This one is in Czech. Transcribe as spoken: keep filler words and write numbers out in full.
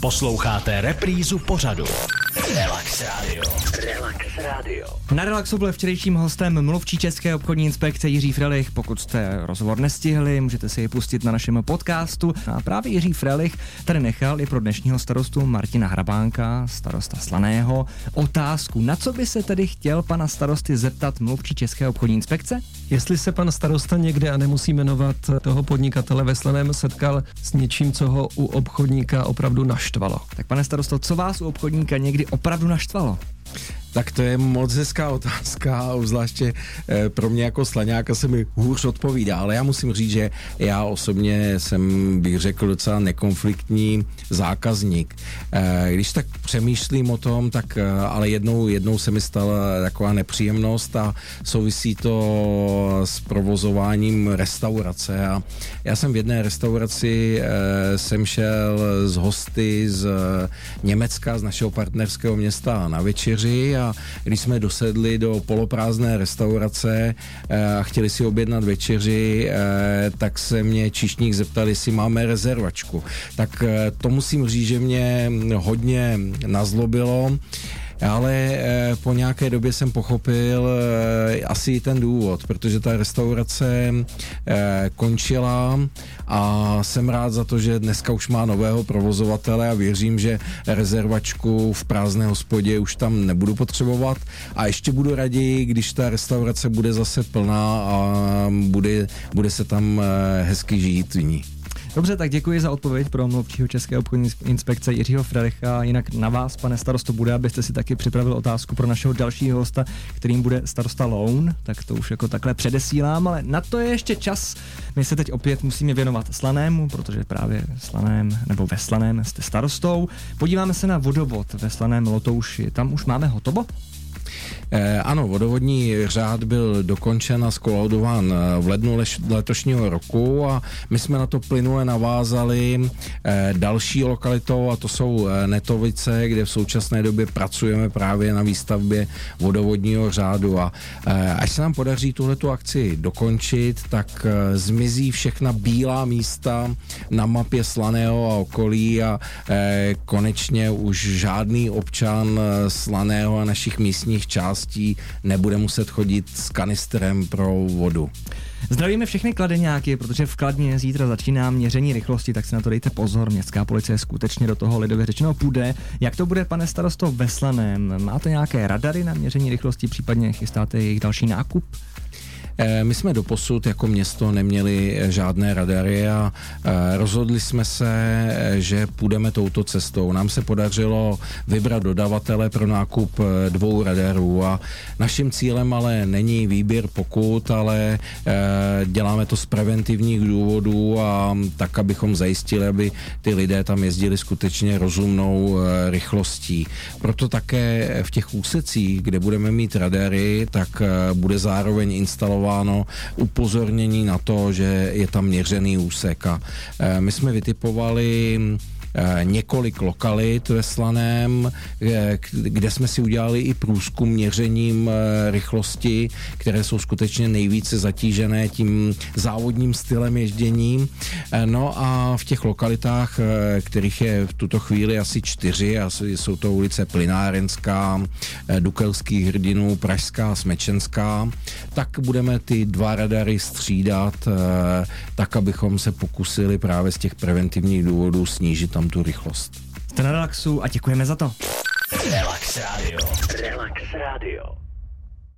Posloucháte reprízu pořadu Relax Radio. Relax Radio. Na Relaxu byl včerejším hostem mluvčí České obchodní inspekce Jiří Frelich. Pokud jste rozhovor nestihli, můžete si ji pustit na našem podcastu. A právě Jiří Frelich tady nechal i pro dnešního starostu Martina Hrabánka, starosta Slaného, otázku, na co by se tedy chtěl pana starosty zeptat mluvčí České obchodní inspekce? Jestli se pan starosta někde, a nemusí jmenovat toho podnikatele ve Slaném, setkal s něčím, co ho u obchodníka opravdu naštvalo. Tak pane starosto, co vás u obchodníka někdy opravdu naštvalo? Tak to je moc hezká otázka a obzvláště pro mě jako slaňáka se mi hůř odpovídá, ale já musím říct, že já osobně jsem, bych řekl, docela nekonfliktní zákazník. Když tak přemýšlím o tom, tak ale jednou, jednou se mi stala taková nepříjemnost a souvisí to s provozováním restaurace a já jsem v jedné restauraci jsem šel s hosty z Německa, z našeho partnerského města na večeři a A když jsme dosedli do poloprázdné restaurace a chtěli si objednat večeři, tak se mě číšník zeptal, jestli máme rezervačku. Tak to musím říct, že mě hodně nazlobilo, ale po nějaké době jsem pochopil asi i ten důvod, protože ta restaurace končila a jsem rád za to, že dneska už má nového provozovatele a věřím, že rezervačku v prázdné hospodě už tam nebudu potřebovat a ještě budu raději, když ta restaurace bude zase plná a bude, bude se tam hezky žít v ní. Dobře, tak děkuji za odpověď pro mluvčího České obchodní inspekce Jiřího Frelicha. Jinak na vás, pane starosto, bude, abyste si taky připravil otázku pro našeho dalšího hosta, kterým bude starosta Loun, tak to už jako takhle předesílám, ale na to je ještě čas. My se teď opět musíme věnovat Slanému, protože právě Slaném nebo ve Slaném jste starostou. Podíváme se na vodovod ve Slaném Lotouši. Tam už máme hotovo? Eh, ano, vodovodní řád byl dokončen a zkolaudován v lednu leš, letošního roku a my jsme na to plynule navázali eh, další lokalitou a to jsou eh, Netovice, kde v současné době pracujeme právě na výstavbě vodovodního řádu a eh, až se nám podaří tuhletu akci dokončit, tak eh, zmizí všechna bílá místa na mapě Slaného a okolí a eh, konečně už žádný občan eh, Slaného a našich místních částí nebude muset chodit s kanistrem pro vodu. Zdravíme všechny kladeňáky, protože v Kladně zítra začíná měření rychlosti, tak se na to dejte pozor, městská policie skutečně do toho lidově řečeno půjde. Jak to bude, pane starosto, ve Slaném? Máte nějaké radary na měření rychlosti, případně chystáte jejich další nákup? My jsme doposud jako město neměli žádné radary a rozhodli jsme se, že půjdeme touto cestou. Nám se podařilo vybrat dodavatele pro nákup dvou radarů a naším cílem ale není výběr pokut, ale děláme to z preventivních důvodů a tak, abychom zajistili, aby ty lidé tam jezdili skutečně rozumnou rychlostí. Proto také v těch úsecích, kde budeme mít radary, tak bude zároveň instalovat upozornění na to, že je tam měřený úsek. A my jsme vytipovali několik lokalit ve Slaném, kde jsme si udělali i průzkum měřením rychlosti, které jsou skutečně nejvíce zatížené tím závodním stylem ježdění. No a v těch lokalitách, kterých je v tuto chvíli asi čtyři, a jsou to ulice Plynárenská, Dukelských hrdinů, Pražská, Smečenská, tak budeme ty dva radary střídat tak, abychom se pokusili právě z těch preventivních důvodů snížit tam tu rychlost. Jste na Relaxu a děkujeme za to. Relax Radio. Relax Radio.